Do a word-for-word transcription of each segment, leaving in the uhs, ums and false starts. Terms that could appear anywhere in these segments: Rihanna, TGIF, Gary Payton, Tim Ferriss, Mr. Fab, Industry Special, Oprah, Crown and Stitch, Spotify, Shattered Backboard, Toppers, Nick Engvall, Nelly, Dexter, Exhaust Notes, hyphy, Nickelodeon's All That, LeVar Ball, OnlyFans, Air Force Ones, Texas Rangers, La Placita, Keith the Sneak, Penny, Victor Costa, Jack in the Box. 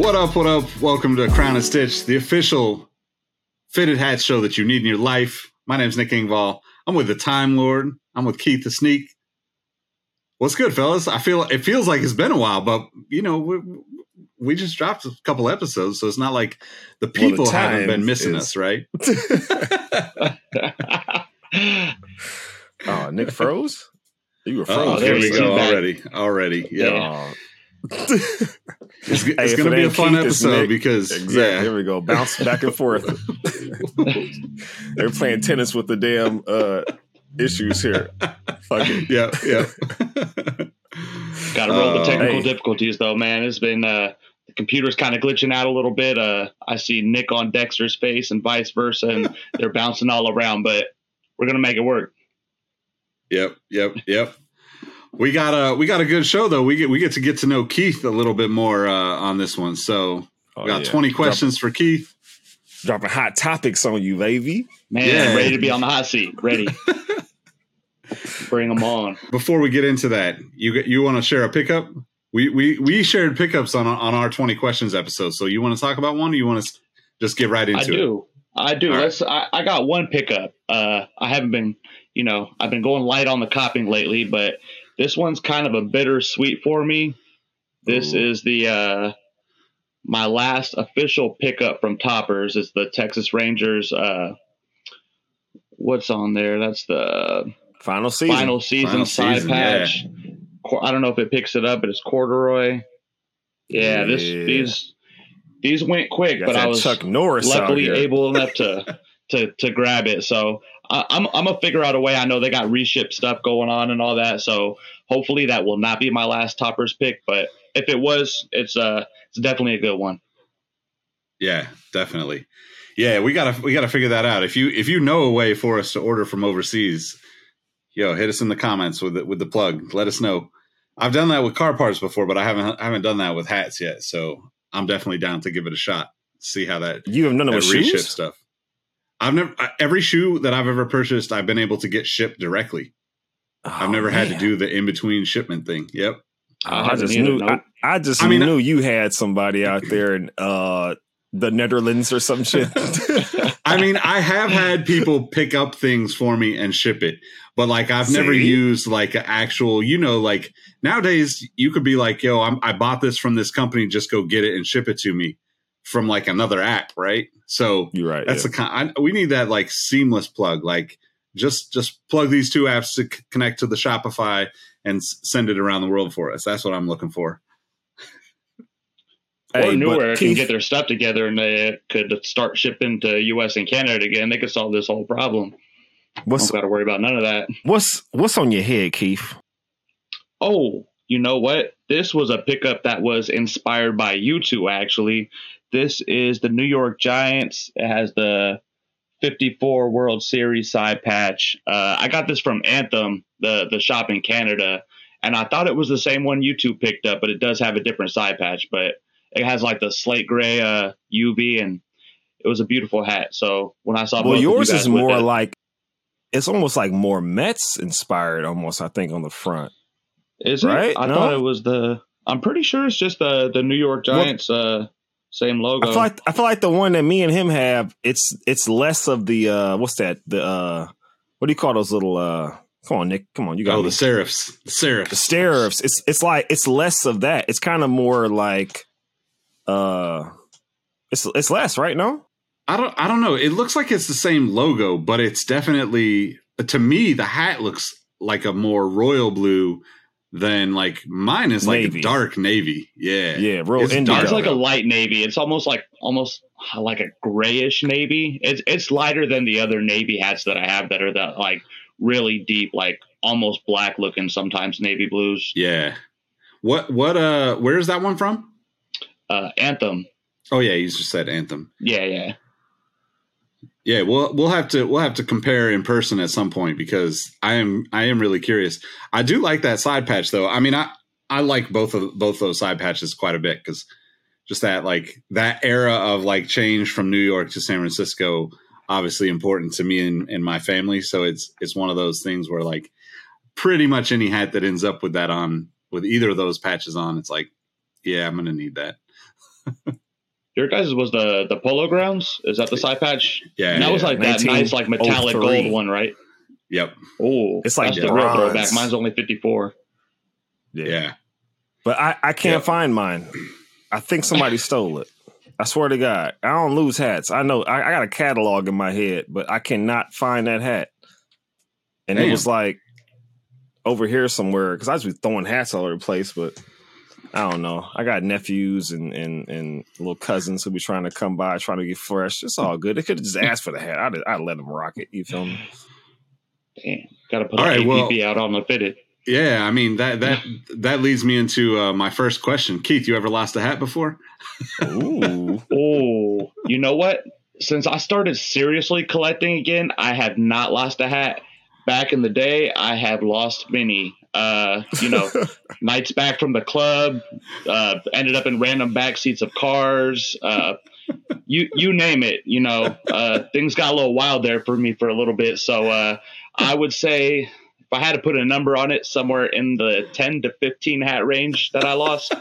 What up, what up? Welcome to Crown and Stitch, the official fitted hat show that you need in your life. My name's Nick Engvall. I'm with the Time Lord. I'm with Keith the Sneak. What's good, fellas? I feel it feels like it's been a while, but you know, we, we just dropped a couple episodes, so it's not like the people well, the haven't been missing is... us, right? Oh, Nick froze? You were frozen. Oh, there we go. Already. Already. Yeah. it's it's hey, going to be a fun Keith episode because. Exactly. Yeah. Here we go. Bounce back and forth. They're playing tennis with the damn uh, issues here. Fuck it. Yeah. Yeah. Got to roll uh, the technical hey. difficulties, though, man. It's been. Uh, the computer's kind of glitching out a little bit. Uh, I see Nick on Dexter's face and vice versa, and they're bouncing all around, but we're going to make it work. Yep, yep, yep. We got a we got a good show though. We get we get to get to know Keith a little bit more uh, on this one. So oh, we got yeah. twenty questions Drop, for Keith. Dropping hot topics on you, baby. Man, yeah. Ready to be on the hot seat. Ready. Bring them on. Before we get into that, you you want to share a pickup? We we we shared pickups on on our twenty questions episode. So you want to talk about one? Or you want to just get right into it? I do. It? I do. All Let's. Right. I, I got one pickup. Uh, I haven't been. You know, I've been going light on the copying lately, but this one's kind of a bittersweet for me. This Ooh. is the uh, my last official pickup from Toppers. It's the Texas Rangers. Uh, what's on there? That's the final season. Final season final side season, patch. Yeah. I don't know if it picks it up, but it's corduroy. Yeah, yeah. this these these went quick, but I was Chuck Norris luckily able enough to to to grab it. So. I'm I'm gonna figure out a way. I know they got reship stuff going on and all that, so hopefully that will not be my last Toppers pick. But if it was, it's uh it's definitely a good one. Yeah, definitely. Yeah, we gotta we gotta figure that out. If you if you know a way for us to order from overseas, yo, hit us in the comments with the, with the plug. Let us know. I've done that with car parts before, but I haven't I haven't done that with hats yet. So I'm definitely down to give it a shot. See how that you have none of the reship stuff. I've never every shoe that I've ever purchased, I've been able to get shipped directly. Oh, I've never man. had to do the in between shipment thing. Yep. I, I just knew. I, I just I mean, knew I, you had somebody out there in uh, the Netherlands or some shit. I mean, I have had people pick up things for me and ship it, but like I've See? never used like an actual. You know, like nowadays you could be like, "Yo, I'm, I bought this from this company. Just go get it and ship it to me." From like another app, right? So you're right. That's yeah. the kind. I, we need that like seamless plug. Like just just plug these two apps to c- connect to the Shopify and s- send it around the world for us. That's what I'm looking for. Hey, or Newegg can get their stuff together and they could start shipping to U S and Canada again. They could solve this whole problem. What's, don't got to worry about none of that. What's what's on your head, Keith? Oh, you know what? This was a pickup that was inspired by you two, actually. This is the New York Giants. It has the fifty-four World Series side patch. Uh, I got this from Anthem, the, the shop in Canada, and I thought it was the same one you two picked up, but it does have a different side patch. But it has like the slate gray uh, U V, and it was a beautiful hat. So when I saw, well, yours is more it, like it's almost like more Mets inspired, almost I think on the front. Is right? it? I no? thought it was the. I'm pretty sure it's just the the New York Giants. What? Uh, Same logo. I feel, like, I feel like the one that me and him have, it's it's less of the, uh, what's that? The uh, what do you call those little, uh, come on, Nick, come on. You got oh, the serifs. The serifs. The serifs. It's, it's like, it's less of that. It's kind of more like, uh, it's it's less, right? No? I don't, I don't know. It looks like it's the same logo, but it's definitely, to me, the hat looks like a more royal blue Then like mine is navy. like a dark navy, yeah, yeah, real it's, dark. It's like a light navy. It's almost like almost like a grayish navy. It's it's lighter than the other navy hats that I have that are the like really deep, like almost black looking. Sometimes navy blues. Yeah. What what uh? Where is that one from? Uh, Anthem. Oh yeah, you just said Anthem. Yeah, yeah, yeah. We'll we'll have to we'll have to compare in person at some point because I am I am really curious. I do like that side patch though. I mean, I, I like both of both those side patches quite a bit because just that like that era of like change from New York to San Francisco, obviously important to me and, and my family. So it's it's one of those things where like pretty much any hat that ends up with that on with either of those patches on, it's like, yeah, I'm gonna need that. Your guys' was the the Polo Grounds? Is that the side patch? Yeah. And that yeah, was like yeah. that nice like metallic gold one, right? Yep. Oh, it's like that's the real throwback. Mine's only fifty-four. Yeah. But I, I can't yep. find mine. I think somebody stole it. I swear to God. I don't lose hats. I know. I, I got a catalog in my head, but I cannot find that hat. And Damn. It was like over here somewhere because I was throwing hats all over the place, but I don't know. I got nephews and, and, and little cousins who be trying to come by, trying to get fresh. It's all good. They could have just asked for the hat. I'd, I'd let them rock it. You feel me? Damn. Got to put an A P B well, out on the fitted. Yeah, I mean, that that that leads me into uh, my first question. Keith, you ever lost a hat before? Ooh. Oh, you know what? Since I started seriously collecting again, I have not lost a hat. Back in the day, I have lost many. Uh, you know, nights back from the club, uh, ended up in random backseats of cars. Uh, you you name it, you know. Uh, things got a little wild there for me for a little bit. So uh, I would say... if I had to put a number on it, somewhere in the ten to fifteen hat range that I lost.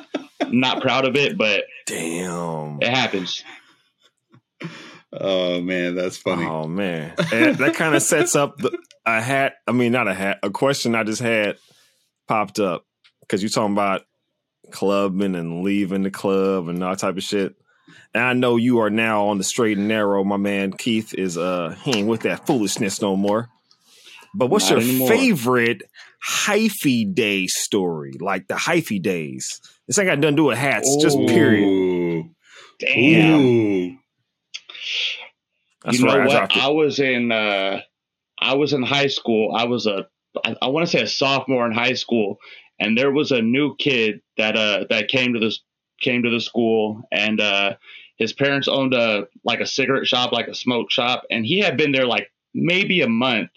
I'm not proud of it, but damn, it happens. Oh, man, that's funny. Oh, man. And that kind of sets up the, a hat. I mean, not a hat, a question I just had popped up because you're talking about clubbing and leaving the club and all that type of shit. And I know you are now on the straight and narrow. My man Keith is uh, he ain't with that foolishness no more. But what's Not your anymore. favorite hyphy day story? Like the hyphy days. This ain't got nothing to do with hats, Ooh. just period. Damn. Ooh. That's you know I what? I was in uh, I was in high school. I was a I, I want to say a sophomore in high school, and there was a new kid that uh that came to this came to the school, and uh, his parents owned a like a cigarette shop, like a smoke shop, and he had been there like maybe a month.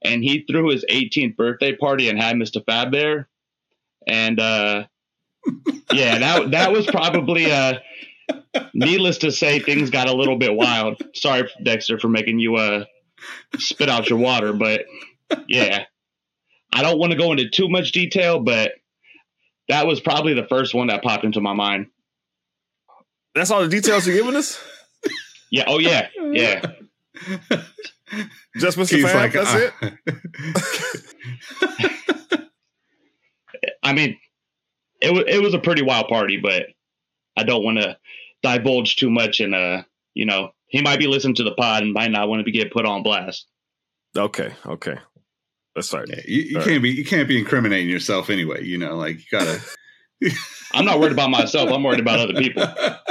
And he threw his eighteenth birthday party and had Mister Fab there. And, uh, yeah, that that was probably, uh, needless to say, things got a little bit wild. Sorry, Dexter, for making you uh, spit out your water. But, yeah, I don't want to go into too much detail, but that was probably the first one that popped into my mind. That's all the details you're giving us? Yeah. Oh, yeah. Yeah. Just Mister Fab, like, that's uh, it. I mean, it was it was a pretty wild party, but I don't want to divulge too much. And uh, you know, he might be listening to the pod and might not want to get put on blast. Okay, okay, that's right. Yeah, you you All can't right. be you can't be incriminating yourself anyway. You know, like you gotta. I'm not worried about myself. I'm worried about other people.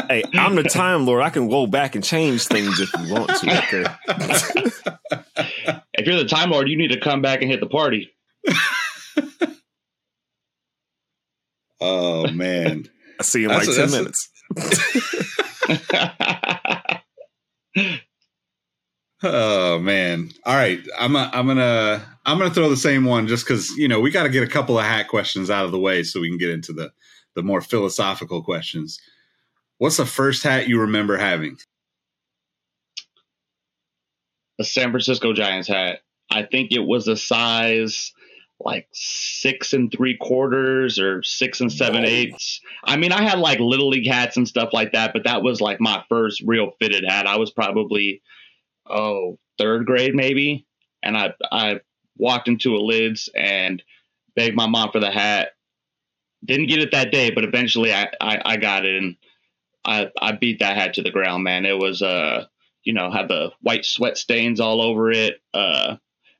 Hey, I'm the Time Lord. I can go back and change things if you want to. Okay? If you're the Time Lord, you need to come back and hit the party. Oh, man. I see you in that's like a, ten minutes. A... Oh, man. All right. I'm a, I'm going to I'm going to throw the same one just because, you know, we got to get a couple of hat questions out of the way so we can get into the, the more philosophical questions. What's the first hat you remember having? A San Francisco Giants hat. I think it was a size like six and three quarters or six and seven Whoa. eighths. I mean, I had like Little League hats and stuff like that, but that was like my first real fitted hat. I was probably, oh, third grade maybe. And I, I walked into a Lids and begged my mom for the hat. Didn't get it that day, but eventually I, I, I got it. And I, I beat that hat to the ground, man. It was, uh, you know, had the white sweat stains all over it. Uh,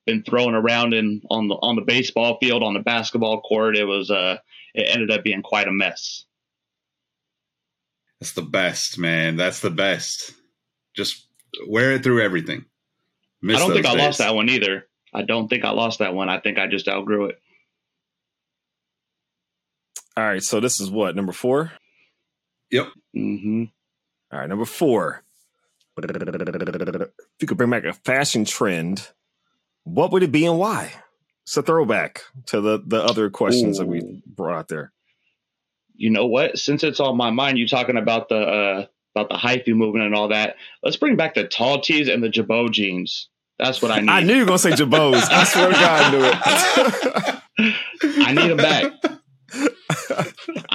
been thrown around in on the on the baseball field, on the basketball court. It was, uh, it ended up being quite a mess. That's the best, man. That's the best. Just wear it through everything. Miss I don't think days. I lost that one either. I don't think I lost that one. I think I just outgrew it. All right, so this is what, number four? Yep. Mm-hmm. All right, number four. If you could bring back a fashion trend, what would it be and why? It's a throwback to the, the other questions Ooh. that we brought out there. You know what? Since it's on my mind, you're talking about the uh, about the hyphy movement and all that. Let's bring back the tall tees and the Jabot jeans. That's what I need. I knew you were going to say Jabots. I swear to God, I knew it. I need them back.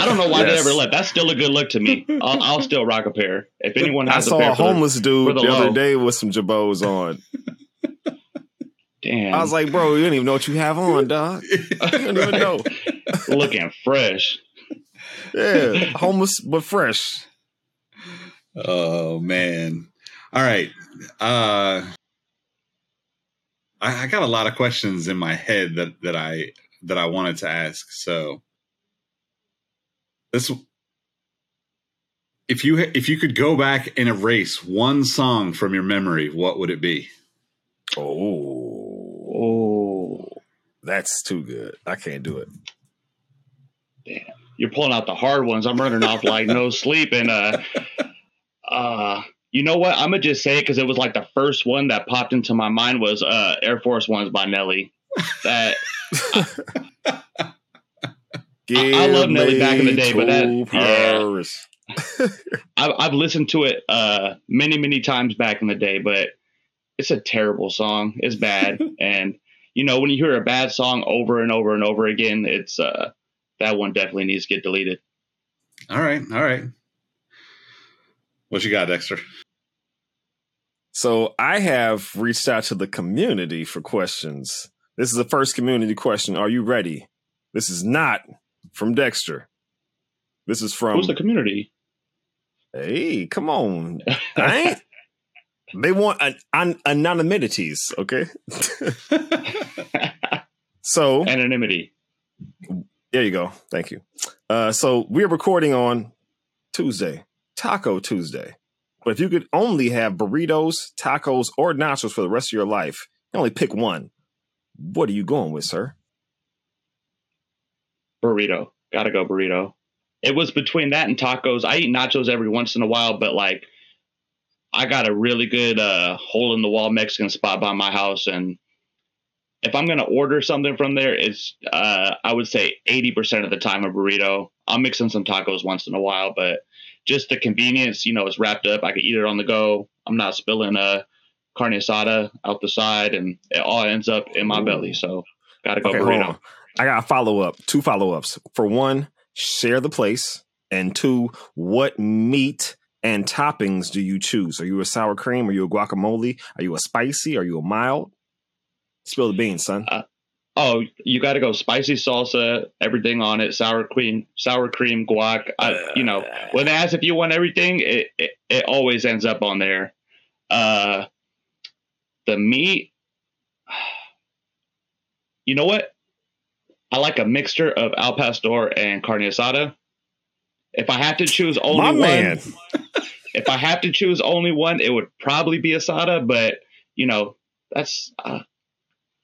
I don't know why yes. they ever left. That's still a good look to me. I'll, I'll still rock a pair. If anyone has I saw a, pair a homeless the, dude the, the other day with some Jabos on. Damn. I was like, bro, you don't even know what you have on, dog. I don't even know. Looking fresh. Yeah, homeless but fresh. Oh, man. All right. Uh, I, I got a lot of questions in my head that, that I that I wanted to ask. So this, if you if you could go back and erase one song from your memory, what would it be? Oh, oh, that's too good. I can't do it. Damn, you're pulling out the hard ones. I'm running off like No Sleep and uh, uh. You know what? I'm going to just say it because it was like the first one that popped into my mind was uh, Air Force Ones by Nelly. That I, I, I love Nelly back in the day, but that yeah, I, I've listened to it uh, many, many times back in the day, but it's a terrible song. It's bad. And, you know, when you hear a bad song over and over and over again, it's uh, that one definitely needs to get deleted. All right. All right. What you got, Dexter? So I have reached out to the community for questions. This is the first community question. Are you ready? This is not from Dexter. This is from... Who's the community? Hey, come on. I ain't... They want an, an, anonymities, okay? So... Anonymity. There you go. Thank you. Uh, so we're recording on Tuesday. Taco Tuesday. But if you could only have burritos, tacos, or nachos for the rest of your life, you only pick one. What are you going with, sir? Burrito. Gotta go burrito. It was between that and tacos. I eat nachos every once in a while, but like I got a really good uh, hole in the wall Mexican spot by my house. And if I'm going to order something from there, it's, uh, I would say eighty percent of the time a burrito. I'll mix in some tacos once in a while, but just the convenience, you know, it's wrapped up. I can eat it on the go. I'm not spilling uh, carne asada out the side, and it all ends up in my Ooh. belly. So, gotta go okay, burrito. I got a follow up, two follow ups. For one, share the place, and two, what meat and toppings do you choose? Are you a sour cream? Are you a guacamole? Are you a spicy? Are you a mild? Spill the beans, son. Uh, Oh, you got to go spicy salsa, everything on it, sour cream, sour cream, guac. I, you know, when they ask if you want everything, it, it, it always ends up on there. Uh, the meat. You know what? I like a mixture of al pastor and carne asada. If I have to choose only My one, man. if I have to choose only one, it would probably be asada. But, you know, that's... Uh,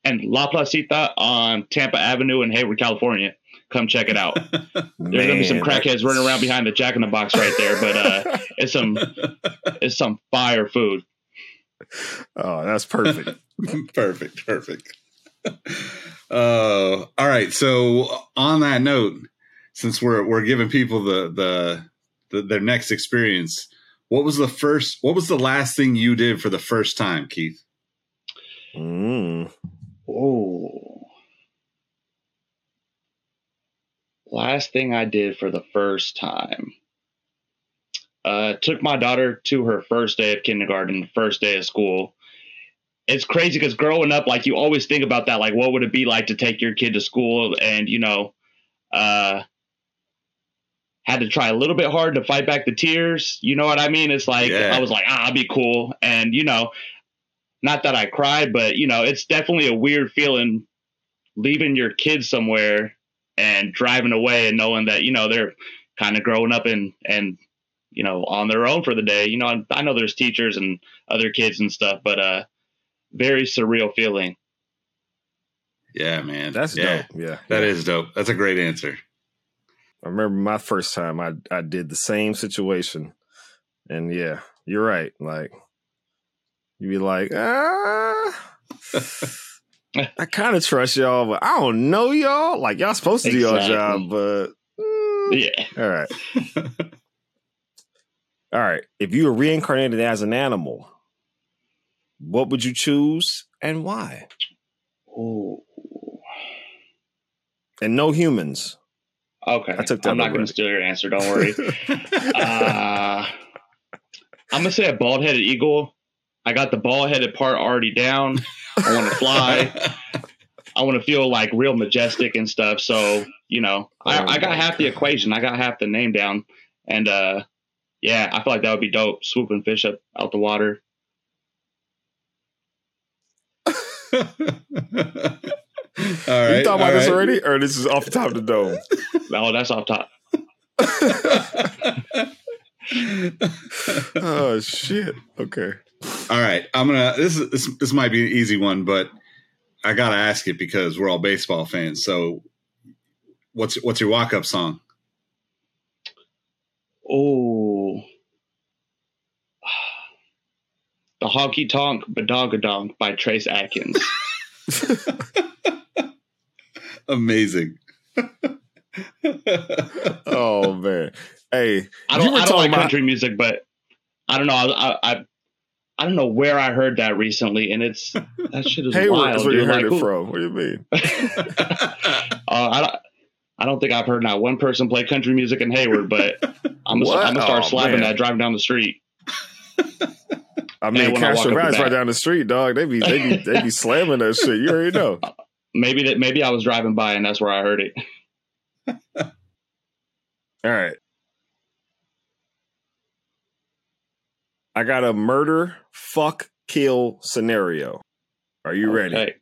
and La Placita on Tampa Avenue in Hayward, California. Come check it out. There's Man, gonna be some crackheads running around behind the Jack in the Box right there, but uh, it's some it's some fire food. Oh, that's perfect. perfect, perfect. Uh, all right. So on that note, since we're we're giving people the, the the their next experience, what was the first? What was the last thing you did for the first time, Keith? Mm. Oh, last thing I did for the first time, uh, took my daughter to her first day of kindergarten, first day of school. It's crazy because growing up, like you always think about that, like what would it be like to take your kid to school? And, you know, uh, had to try a little bit hard to fight back the tears. You know what I mean? It's like yeah. I was like, ah, I'll be cool. And, you know, not that I cried, but, you know, it's definitely a weird feeling leaving your kids somewhere and driving away and knowing that, you know, they're kind of growing up and, and, you know, on their own for the day. You know, I, I know there's teachers and other kids and stuff, but uh, very surreal feeling. Yeah, man. That's yeah. dope. Yeah. That yeah. is dope. That's a great answer. I remember my first time I, I did the same situation. And, yeah, you're right. Like. You'd be like, ah, I kind of trust y'all, but I don't know y'all. Like, y'all supposed to exactly. do y'all job, but mm. yeah. All right. All right. If you were reincarnated as an animal, what would you choose and why? Ooh. And no humans. Okay. I took that I'm not going to steal your answer. Don't worry. uh, I'm going to say a bald-headed eagle. I got the bald-headed part already down. I want to fly. I want to feel like real majestic and stuff. So, you know, oh, I, I got half God. the equation. I got half the name down. And, uh, yeah, I feel like that would be dope. Swooping fish up out the water. all right, you thought about this right. already, or this is off the top of the dome? No, that's off top. Oh shit! Okay. All right, I'm gonna. This is this, this might be an easy one, but I gotta ask it because we're all baseball fans. So, what's what's your walk-up song? Oh, The Honky Tonk Badogadonk by Trace Adkins. Amazing. Oh, man. Hey, I don't, I don't like about- country music, but I don't know. I, I I don't know where I heard that recently, and it's that shit is Hayward wild. Is where dude. you heard like, it who? from. What do you mean? uh, I don't. I don't think I've heard not one person play country music in Hayward, but I'm going to start oh, slapping man. that driving down the street. I mean, Cash the Rats right down the street, dog. They be they be they be slamming that shit. You already know. Maybe that. Maybe I was driving by and that's where I heard it. All right, I got a murder, fuck, kill scenario. Are you okay. ready?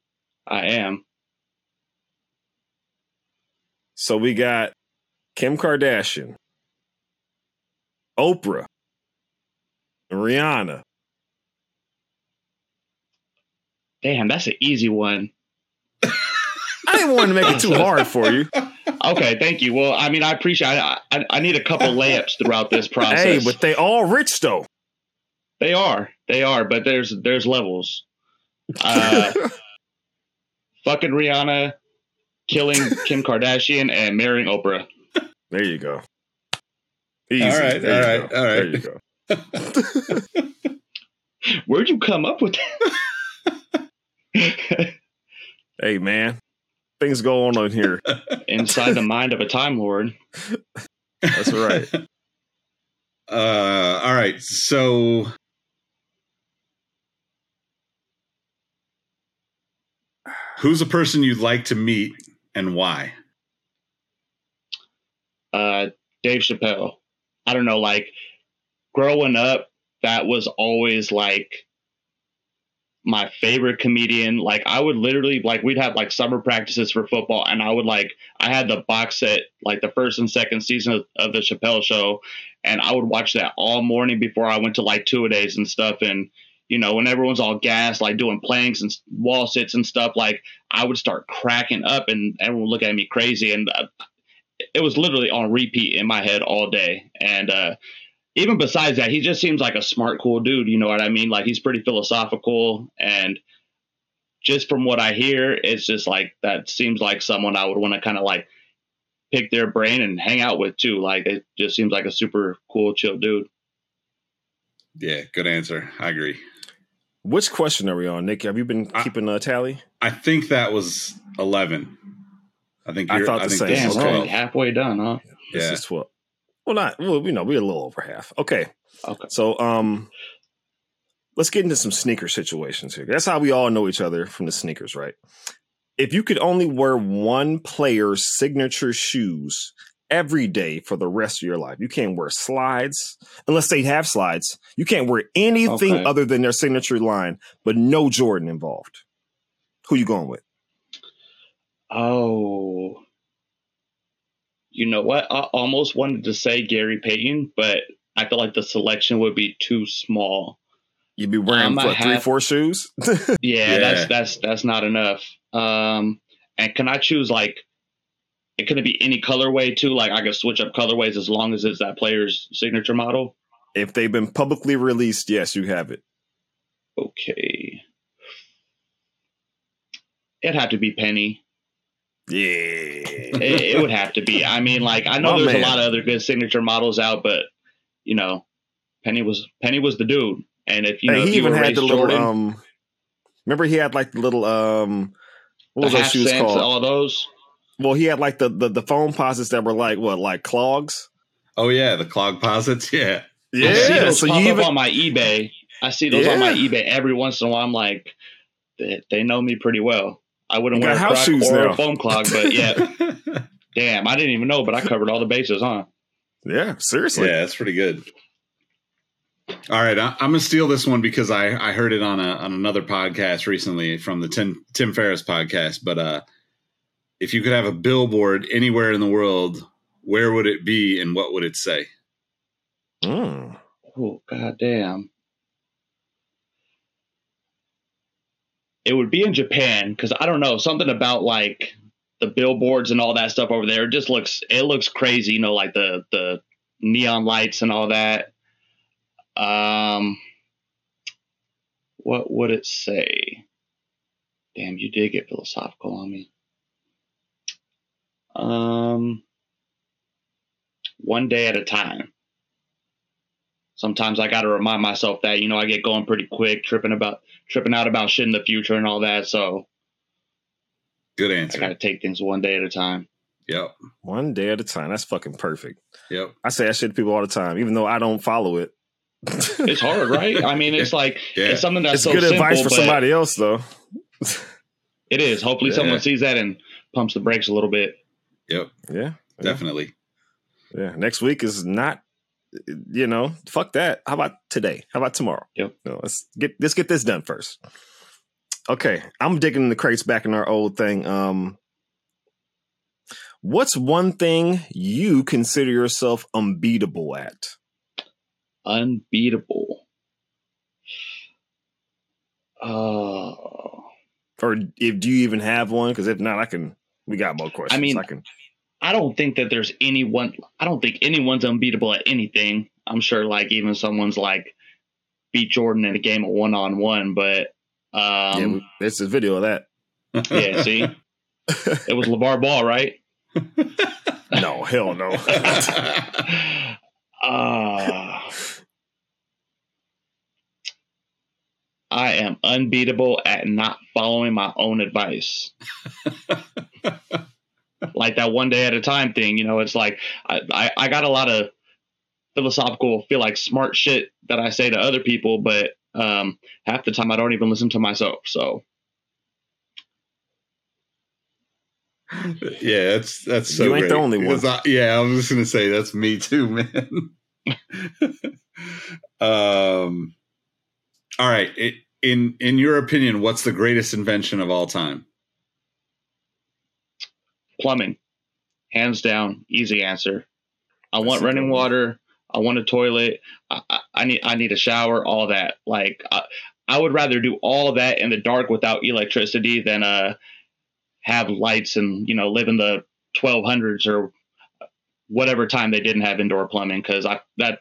I am. So we got Kim Kardashian, Oprah, Rihanna. Damn, that's an easy one. I didn't want to make it too hard for you. Okay, thank you. Well, I mean, I appreciate I, I I need a couple layups throughout this process. Hey, but they all rich, though. They are. They are, but there's there's levels. Uh, fucking Rihanna, killing Kim Kardashian, and marrying Oprah. There you go. Easy. All right, all right, all right. There you go. Where'd you come up with that? Hey man, things go on in here inside the mind of a Time Lord. That's right. Uh, all right, so who's a person you'd like to meet and why? Uh, Dave Chappelle. I don't know. Like growing up, that was always like my favorite comedian. Like I would literally like we'd have like summer practices for football, and I would like I had the box set like the first and second season of, of the Chappelle Show, and I would watch that all morning before I went to like two a days and stuff. And you know, when everyone's all gassed like doing planks and wall sits and stuff, like I would start cracking up and everyone would look at me crazy, and uh, it was literally on repeat in my head all day. And uh even besides that, he just seems like a smart, cool dude. You know what I mean? Like he's pretty philosophical, and just from what I hear, it's just like that seems like someone I would want to kind of like pick their brain and hang out with too. Like it just seems like a super cool, chill dude. Yeah, good answer. I agree. Which question are we on, Nick? Have you been I, keeping a tally? I think that was eleven. I think you're, I thought the I think same. Damn, we're only halfway done, huh? Yeah. This is twelve. Well, not, well, you know, we're a little over half. Okay. Okay. So, um, let's get into some sneaker situations here. That's how we all know each other from the sneakers, right? If you could only wear one player's signature shoes every day for the rest of your life, you can't wear slides unless they have slides. You can't wear anything okay. other than their signature line, but no Jordan involved. Who you going with? Oh, you know what? I almost wanted to say Gary Payton, but I feel like the selection would be too small. You'd be wearing um, what, have, three, four shoes? yeah, yeah, that's that's that's not enough. Um, and can I choose like it could be any colorway too? Like I could switch up colorways as long as it's that player's signature model. If they've been publicly released, yes, you have it. Okay. It'd have to be Penny. Yeah, it, it would have to be. I mean, like I know oh, there's man. a lot of other good signature models out, but you know, Penny was Penny was the dude. And if you know, hey, if he even had the Jordan, little. Um, remember, he had like the little um, what was those shoes cents, called? All those. Well, he had like the, the, the foam posits that were like what, like clogs? Oh yeah, the clog posits. Yeah, yeah. I see those so pop you even up on my eBay. I see those yeah. on my eBay every once in a while. I'm like, they, they know me pretty well. I wouldn't wear a house shoes or now. a foam clog, but yeah. Damn, I didn't even know, but I covered all the bases, huh? Yeah, seriously. Yeah, that's pretty good. All right, I, I'm gonna steal this one because I, I heard it on a on another podcast recently from the Tim Tim Ferriss podcast. But uh, if you could have a billboard anywhere in the world, where would it be and what would it say? Mm. Oh, goddamn! It would be in Japan because I don't know, something about like the billboards and all that stuff over there. It just looks it looks crazy, you know, like the the neon lights and all that. Um, what would it say? Damn, you did get philosophical on me. Um, one day at a time. Sometimes I got to remind myself that, you know, I get going pretty quick, tripping about, tripping out about shit in the future and all that. So, good answer. I got to take things one day at a time. Yep. One day at a time. That's fucking perfect. Yep. I say that shit to people all the time, even though I don't follow it. It's hard, right? I mean, it's like yeah. it's something that's it's so good simple, advice for somebody else, though. It is. Hopefully, yeah. someone sees that and pumps the brakes a little bit. Yep. Yeah. Definitely. Yeah. Next week is not. You know, fuck that. How about today? How about tomorrow? Yep. No, let's get let's get this done first. Okay, I'm digging the crates back in our old thing. Um, what's one thing you consider yourself unbeatable at? Unbeatable. Uh, or if do you even have one? Because if not, I can. We got more questions. I mean, I can. I don't think that there's anyone. I don't think anyone's unbeatable at anything. I'm sure, like even someone's like beat Jordan in a game of one on one, but um, yeah, it's a video of that. Yeah, see, it was LeVar Ball, right? No, hell no. Ah. uh, I am unbeatable at not following my own advice. Like that one day at a time thing, you know, it's like I, I, I got a lot of philosophical, feel like smart shit that I say to other people, but um, half the time I don't even listen to myself. So, yeah, that's that's so you ain't great. The only one. I, yeah, I was just gonna say that's me too, man. um. All right. It, in in your opinion, what's the greatest invention of all time? Plumbing. Hands down. Easy answer. I That's want running water. I want a toilet. I, I, I need I need a shower. All that. Like I, I would rather do all that in the dark without electricity than uh have lights and, you know, live in the twelve hundreds or whatever time they didn't have indoor plumbing, because I that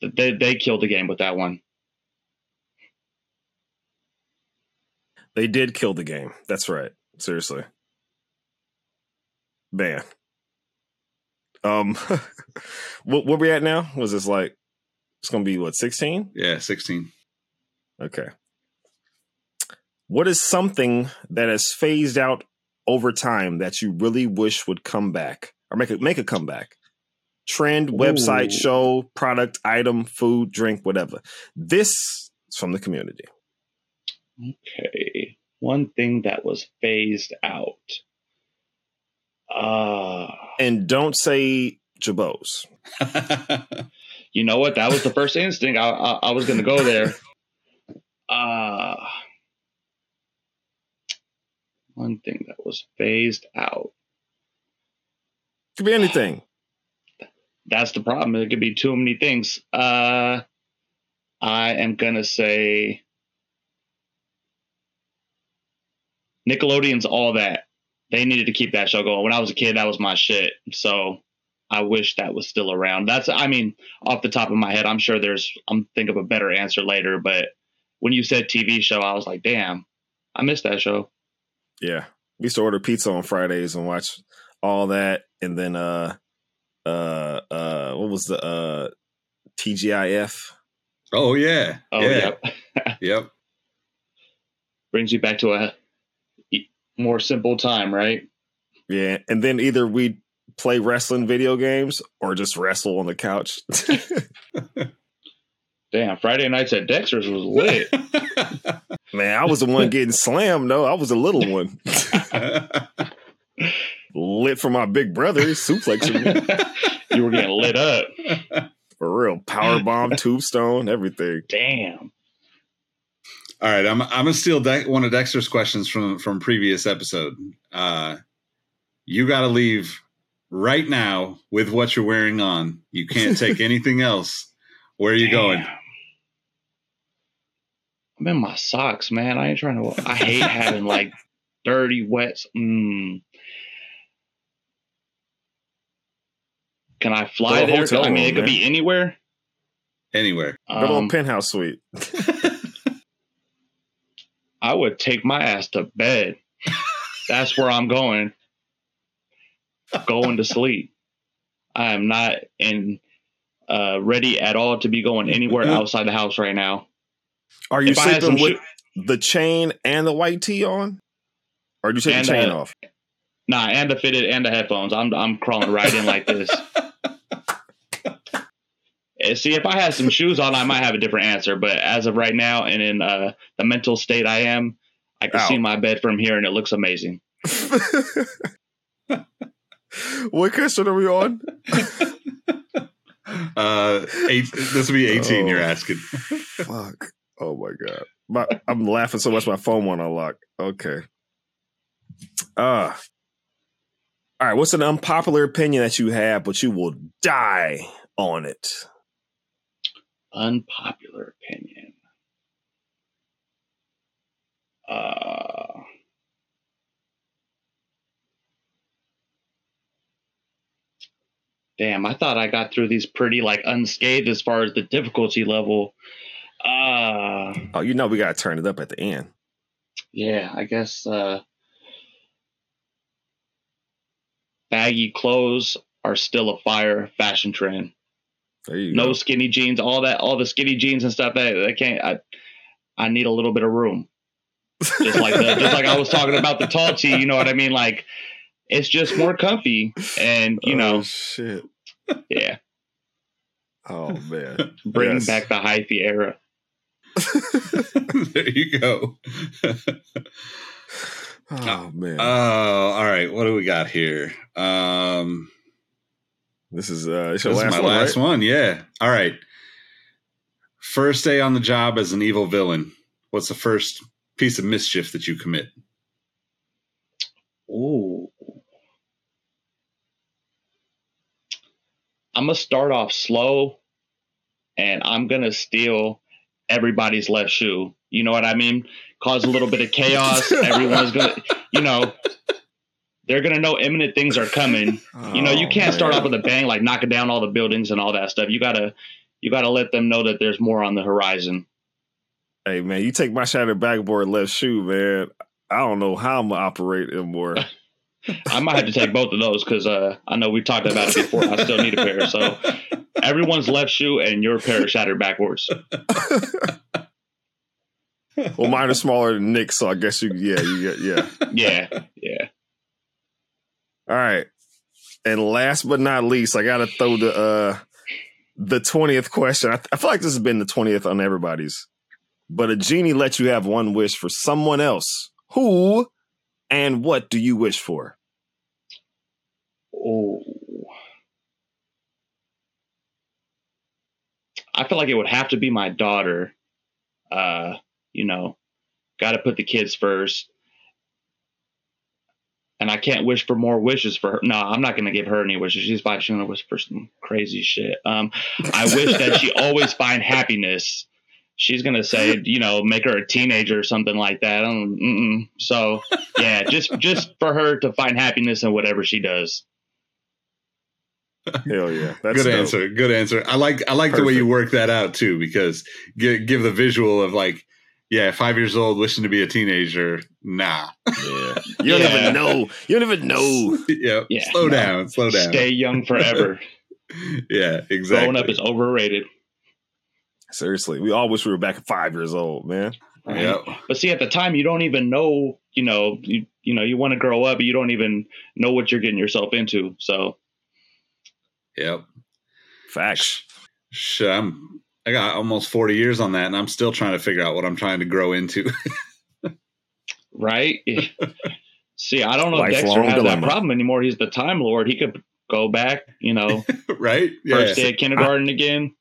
they they killed the game with that one. They did kill the game. That's right. Seriously. Man. Um, what, what we at now? Was this like, it's going to be what, sixteen? Yeah, sixteen. Okay. What is something that has phased out over time that you really wish would come back or make a, make a comeback? Trend, website, Ooh. show, product, item, food, drink, whatever. This is from the community. Okay. One thing that was phased out. Uh, and don't say Jabos. You know what? That was the first instinct. I, I, I was going to go there. Uh, one thing that was phased out. Could be anything. That's the problem. It could be too many things. Uh, I am going to say Nickelodeon's All That. They needed to keep that show going. When I was a kid, that was my shit. So I wish that was still around. That's, I mean, off the top of my head, I'm sure there's, I'm think of a better answer later. But when you said T V show, I was like, damn, I missed that show. Yeah. We used to order pizza on Fridays and watch All That. And then, uh, uh, uh, what was the, uh, T G I F? Oh, yeah. Oh, yeah. Yep. Yep. Brings you back to a more simple time, right? Yeah, and then either we play wrestling video games or just wrestle on the couch. Damn, Friday nights at Dexter's was lit. Man, I was the one getting slammed, though. I was a little one. Lit for my big brother, suplexing me. You were getting lit up. For real. Powerbomb, tombstone, everything. Damn. All right, I'm, I'm going to steal De- one of Dexter's questions from, from previous episode. Uh, you got to leave right now with what you're wearing on. You can't take anything else. Where are you Damn. going? I'm in my socks, man. I ain't trying to... I hate having, like, dirty, wet... Mm. Can I fly well, there? I mean, room, it could man. be anywhere. Anywhere. Um, Go to a penthouse suite. I would take my ass to bed. That's where I'm going. Going to sleep. I am not in uh, ready at all to be going anywhere outside the house right now. Are you if sleeping with sh- the chain and the white tee on? Or do you take and the chain the, off? Nah, and the fitted and the headphones. I'm I'm crawling right in like this. See, if I had some shoes on, I might have a different answer. But as of right now, and in uh, the mental state I am, I can Ow. see my bed from here, and it looks amazing. What question are we on? uh, eight, this would be eighteen. Oh, you're asking. Fuck! Oh my god! My, I'm laughing so much. My phone won't unlock. Okay. Uh all right. What's an unpopular opinion that you have, but you will die on it? Unpopular opinion. Uh, damn, I thought I got through these pretty like unscathed as far as the difficulty level. Uh, oh, you know, we got to turn it up at the end. Yeah, I guess uh, baggy clothes are still a fire fashion trend. There you no go. Skinny jeans, all that, all the skinny jeans and stuff that I can't, I, I need a little bit of room. Just like the, just like I was talking about the tall tee, you know what I mean? Like it's just more comfy and you oh, know, shit. Yeah. Oh man. Bring yes. back the hyphy era. There you go. Oh man. Oh, all right. What do we got here? Um, This is uh, this, this last is my one, last right? one. Yeah. All right. First day on the job as an evil villain. What's the first piece of mischief that you commit? Ooh. I'm gonna start off slow, and I'm gonna steal everybody's left shoe. You know what I mean? Cause a little bit of chaos. Everyone's gonna, you know. They're going to know imminent things are coming. Oh, you know, you can't man. start off with a bang, like knocking down all the buildings and all that stuff. You got to you gotta let them know that there's more on the horizon. Hey, man, you take my shattered backboard left shoe, man. I don't know how I'm going to operate anymore. I might have to take both of those because uh, I know we talked about it before. I still need a pair. So everyone's left shoe and your pair of shattered backboards. Well, mine are smaller than Nick's, so I guess you, yeah, you get, yeah. Yeah, yeah. All right. And last but not least, I got to throw the uh, the twentieth question. I, th- I feel like this has been the twentieth on everybody's. But a genie lets you have one wish for someone else. Who and what do you wish for? Oh. I feel like it would have to be my daughter. Uh, you know, got to put the kids first. And I can't wish for more wishes for her. No, I'm not going to give her any wishes. She's probably going to wish for some crazy shit. Um, I wish that she always find happiness. She's going to say, you know, make her a teenager or something like that. Um, mm-mm. So, yeah, just just for her to find happiness in whatever she does. Hell yeah. That's good dope. answer. Good answer. I like I like Perfect. the way you work that out, too, because give, give the visual of like, yeah, five years old, wishing to be a teenager. Nah. Yeah. You don't yeah. even know. You don't even know. Yeah. yeah. Slow down. No. Slow down. Stay young forever. Yeah, exactly. Growing up is overrated. Seriously. We all wish we were back at five years old, man. Right? Yep. But see, at the time, you don't even know, you know, you, you know, you want to grow up, but you don't even know what you're getting yourself into. So. Yep. Facts. Shit, I'm, I got almost forty years on that, and I'm still trying to figure out what I'm trying to grow into. Right. See, I don't know if Dexter has dilemma. That problem anymore. He's the Time Lord. He could go back, you know. Right? Yeah. First day of kindergarten I, again.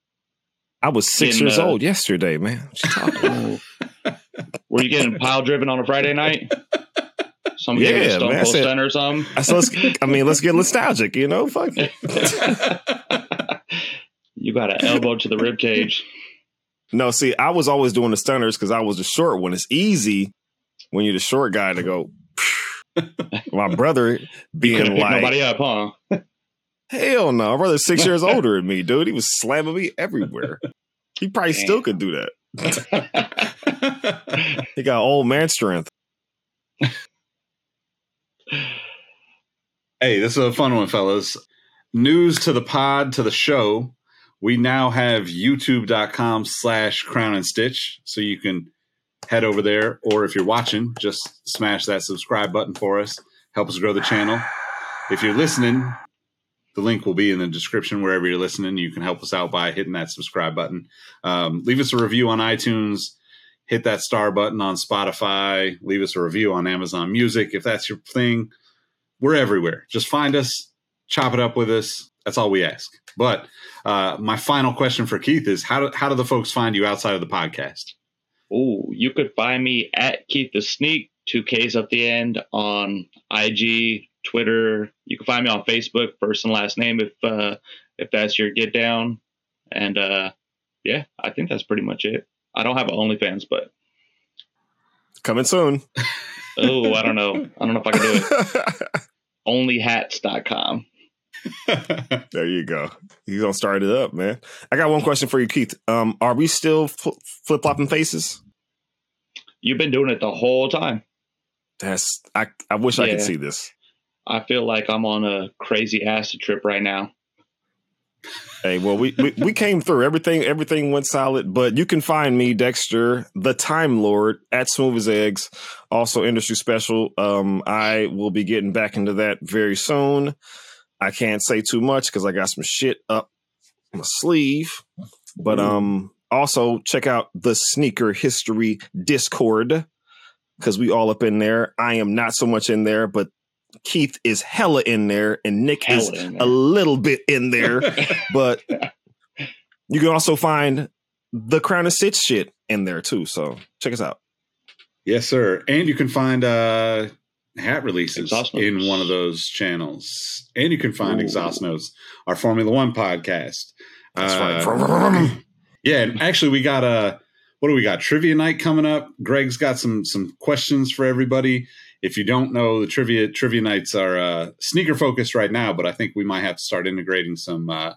I was six getting, years uh, old yesterday, man. Talking. Were you getting pile driven on a Friday night? Some yeah, a Stone Cold Stunner or something. I, so let's, I mean, let's get nostalgic, you know? Fuck it. You got an elbow to the ribcage. No, see, I was always doing the stunners because I was the short one. It's easy when you're the short guy to go. My brother being like, nobody up, huh? Hell no. My brother's six years older than me, dude. He was slamming me everywhere. He probably Damn. still could do that. He got old man strength. Hey, this is a fun one, fellas. News to the pod, to the show. We now have youtube.com slash crown and stitch. So you can head over there, or if you're watching, just smash that subscribe button for us. Help us grow the channel. If you're listening, the link will be in the description wherever you're listening. You can help us out by hitting that subscribe button. Um, leave us a review on iTunes. Hit that star button on Spotify. Leave us a review on Amazon Music. If that's your thing, we're everywhere. Just find us. Chop it up with us. That's all we ask. But uh, my final question for Keith is, how do, how do the folks find you outside of the podcast? Oh, you could find me at Keith the Sneak, two Ks at the end, on I G, Twitter. You can find me on Facebook, first and last name, if uh, if that's your get down. And uh, yeah, I think that's pretty much it. I don't have an OnlyFans, but coming soon. Oh, I don't know. I don't know if I can do it. Only hats dot com. There you go. You're going to start it up, man. I got one question for you, Keith. Um, are we still fl- flip-flopping faces? You've been doing it the whole time. That's I, I wish yeah. I could see this. I feel like I'm on a crazy acid trip right now. Hey, well, we, we, we came through. Everything everything went solid, but you can find me, Dexter, the Time Lord, at Smooth as Eggs, also Industry Special. Um, I will be getting back into that very soon. I can't say too much because I got some shit up my sleeve. But um, also check out the Sneaker History Discord because we all up in there. I am not so much in there, but Keith is hella in there and Nick hella is a little bit in there. But you can also find the Crown and Stitch shit in there too. So check us out. Yes, sir. And you can find... uh. hat releases in one of those channels, and you can find Ooh. Exhaust Notes, our Formula One podcast. That's uh, right. Yeah, and actually, we got a what do we got? Trivia night coming up. Greg's got some some questions for everybody. If you don't know, the trivia trivia nights are uh, sneaker focused right now, but I think we might have to start integrating some uh,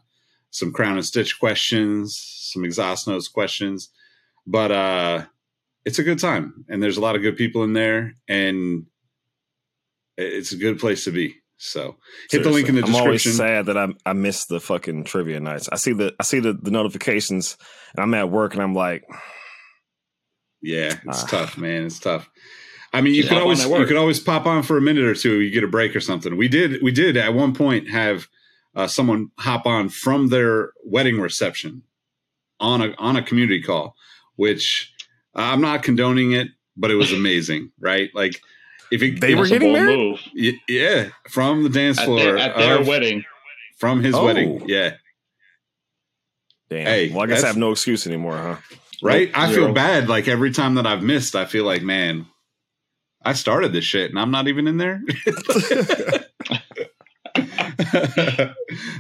some Crown and Stitch questions, some Exhaust Notes questions. But uh, it's a good time, and there's a lot of good people in there, and it's a good place to be. So hit Seriously. the link in the description. I'm always sad that I I miss the fucking trivia nights. I see the I see the, the notifications and I'm at work and I'm like, yeah, it's uh, tough, man. It's tough. I mean, you could always you could always pop on for a minute or two. You get a break or something. We did we did at one point have uh, someone hop on from their wedding reception on a on a community call, which uh, I'm not condoning it, but it was amazing, right? Like. If it, they were getting married, y- yeah, from the dance floor at their, at their of, wedding, from his oh. wedding, yeah. Damn. Hey, well, I guess I have no excuse anymore, huh? Right? Nope. I Zero. feel bad. Like every time that I've missed, I feel like, man, I started this shit, and I'm not even in there.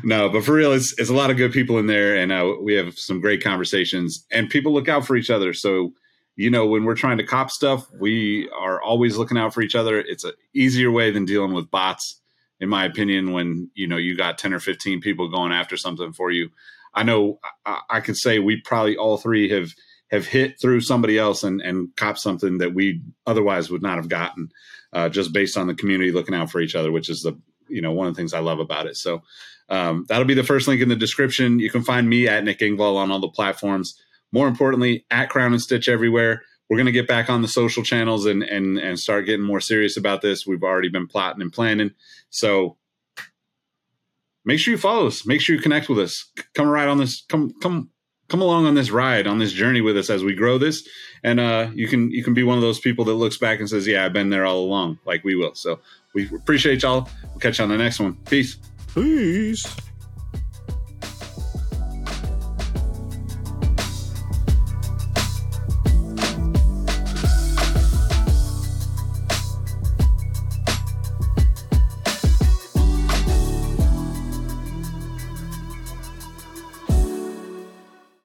No, but for real, it's it's a lot of good people in there, and uh, we have some great conversations, and people look out for each other, so. You know, when we're trying to cop stuff, we are always looking out for each other. It's an easier way than dealing with bots, in my opinion, when, you know, you got ten or fifteen people going after something for you. I know I, I can say we probably all three have have hit through somebody else and, and copped something that we otherwise would not have gotten uh, just based on the community looking out for each other, which is, the you know, one of the things I love about it. So um, that'll be the first link in the description. You can find me at Nick Engvall on all the platforms. More importantly, at Crown and Stitch everywhere. we're going to get back on the social channels and, and, and start getting more serious about this. We've already been plotting and planning. So make sure you follow us. Make sure you connect with us. Come ride on this. Come, come, come along on this ride, on this journey with us as we grow this. And uh, you can, you can be one of those people that looks back and says, yeah, I've been there all along, like we will. So we appreciate y'all. We'll catch you on the next one. Peace. Peace.